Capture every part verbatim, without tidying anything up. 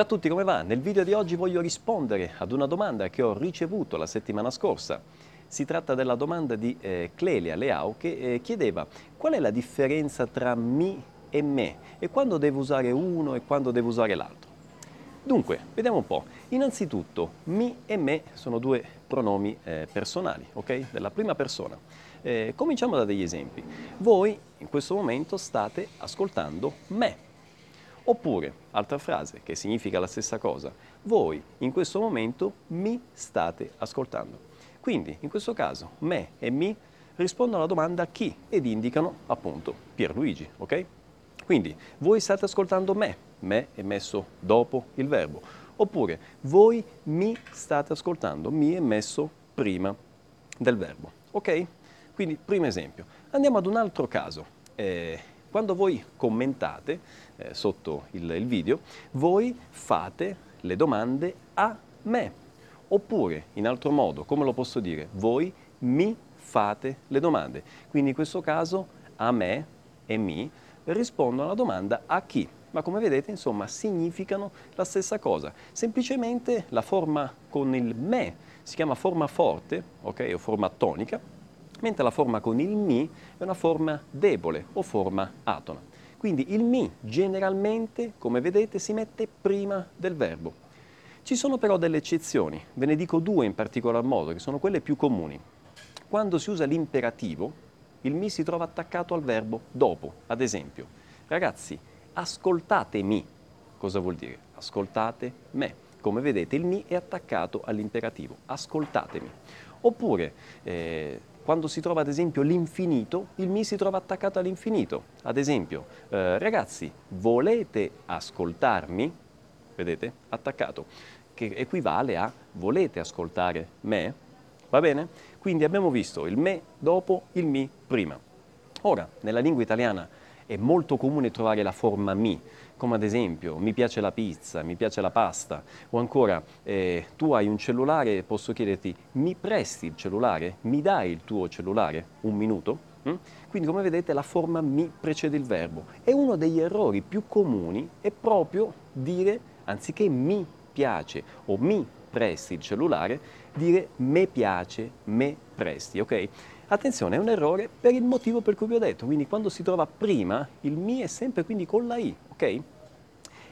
Ciao a tutti, come va? Nel video di oggi voglio rispondere ad una domanda che ho ricevuto la settimana scorsa. Si tratta della domanda di eh, Clelia Leau che eh, chiedeva qual è la differenza tra mi e me e quando devo usare uno e quando devo usare l'altro. Dunque, vediamo un po'. Innanzitutto, mi e me sono due pronomi eh, personali, ok? Della prima persona. Eh, cominciamo da degli esempi. Voi in questo momento state ascoltando me. Oppure, altra frase che significa la stessa cosa, voi in questo momento mi state ascoltando. Quindi, in questo caso, me e mi rispondono alla domanda chi ed indicano appunto Pierluigi, ok? Quindi, voi state ascoltando me, me è messo dopo il verbo. Oppure, voi mi state ascoltando, mi è messo prima del verbo, ok? Quindi, primo esempio. Andiamo ad un altro caso. Eh, Quando voi commentate eh, sotto il, il video, voi fate le domande a me. Oppure, in altro modo, come lo posso dire? Voi mi fate le domande. Quindi in questo caso a me e mi rispondono alla domanda a chi. Ma come vedete, insomma, significano la stessa cosa. Semplicemente la forma con il me si chiama forma forte, ok? O forma tonica. Mentre la forma con il mi è una forma debole o forma atona. Quindi il mi generalmente, come vedete, si mette prima del verbo. Ci sono però delle eccezioni, ve ne dico due in particolar modo, che sono quelle più comuni. Quando si usa l'imperativo, il mi si trova attaccato al verbo dopo. Ad esempio, ragazzi, ascoltatemi. Cosa vuol dire? Ascoltate me. Come vedete, il mi è attaccato all'imperativo. Ascoltatemi. Oppure, eh, quando si trova ad esempio l'infinito, il mi si trova attaccato all'infinito. Ad esempio, eh, ragazzi, volete ascoltarmi? Vedete? Attaccato, che equivale a volete ascoltare me? Va bene? Quindi abbiamo visto il me dopo, il mi prima. Ora, nella lingua italiana è molto comune trovare la forma mi, come ad esempio mi piace la pizza, mi piace la pasta, o ancora eh, tu hai un cellulare, posso chiederti mi presti il cellulare, mi dai il tuo cellulare, un minuto? Mm? Quindi come vedete la forma mi precede il verbo e uno degli errori più comuni è proprio dire, anziché mi piace o mi presti il cellulare, dire me piace, me presti, ok? Attenzione, è un errore per il motivo per cui vi ho detto, quindi quando si trova prima il mi è sempre quindi con la i, ok? E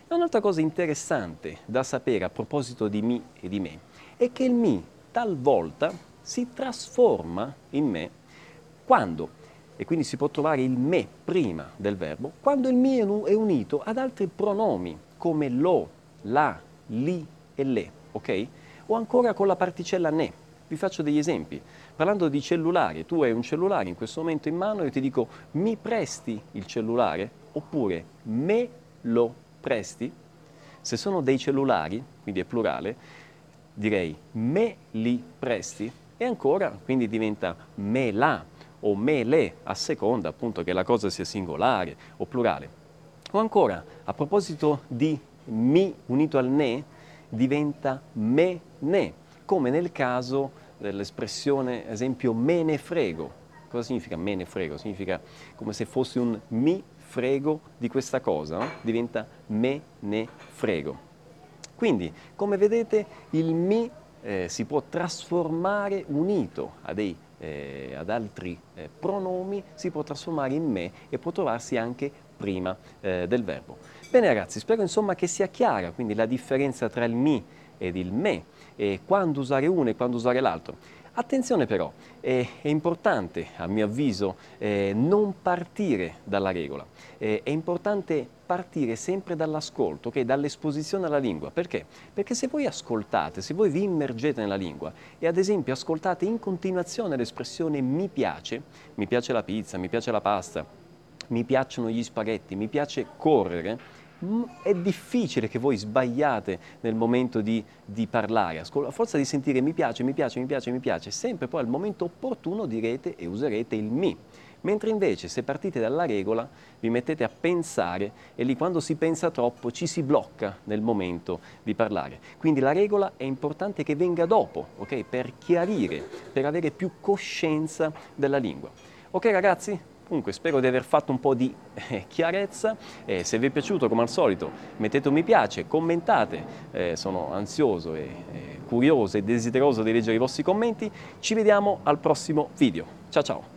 un'altra cosa interessante da sapere a proposito di mi e di me è che il mi talvolta si trasforma in me quando, e quindi si può trovare il me prima del verbo, quando il mi è unito ad altri pronomi come lo, la, li e le, ok? O ancora con la particella ne. Vi faccio degli esempi. Parlando di cellulare, tu hai un cellulare in questo momento in mano e io ti dico mi presti il cellulare oppure me lo presti. Se sono dei cellulari, quindi è plurale, direi me li presti e ancora quindi diventa me la o me le a seconda appunto che la cosa sia singolare o plurale. O ancora a proposito di mi unito al ne diventa me ne. Come nel caso dell'espressione, ad esempio, me ne frego. Cosa significa me ne frego? Significa come se fosse un mi frego di questa cosa, no? Diventa me ne frego. Quindi, come vedete, il mi eh, si può trasformare unito a dei, eh, ad altri eh, pronomi, si può trasformare in me e può trovarsi anche prima eh, del verbo. Bene ragazzi, spero insomma che sia chiara quindi la differenza tra il mi ed il me, e quando usare uno e quando usare l'altro. Attenzione però, è, è importante a mio avviso eh, non partire dalla regola, eh, è importante partire sempre dall'ascolto, okay? Dall'esposizione alla lingua. Perché? Perché se voi ascoltate, se voi vi immergete nella lingua e ad esempio ascoltate in continuazione l'espressione mi piace, mi piace la pizza, mi piace la pasta, mi piacciono gli spaghetti, mi piace correre, è difficile che voi sbagliate nel momento di, di parlare, a forza di sentire mi piace, mi piace, mi piace, mi piace, sempre poi al momento opportuno direte e userete il mi, mentre invece se partite dalla regola vi mettete a pensare e lì quando si pensa troppo ci si blocca nel momento di parlare, quindi la regola è importante che venga dopo, ok? Per chiarire, per avere più coscienza della lingua. Ok ragazzi? Comunque spero di aver fatto un po' di eh, chiarezza, eh, se vi è piaciuto come al solito mettete un mi piace, commentate, eh, sono ansioso e eh, curioso e desideroso di leggere i vostri commenti, ci vediamo al prossimo video, ciao ciao!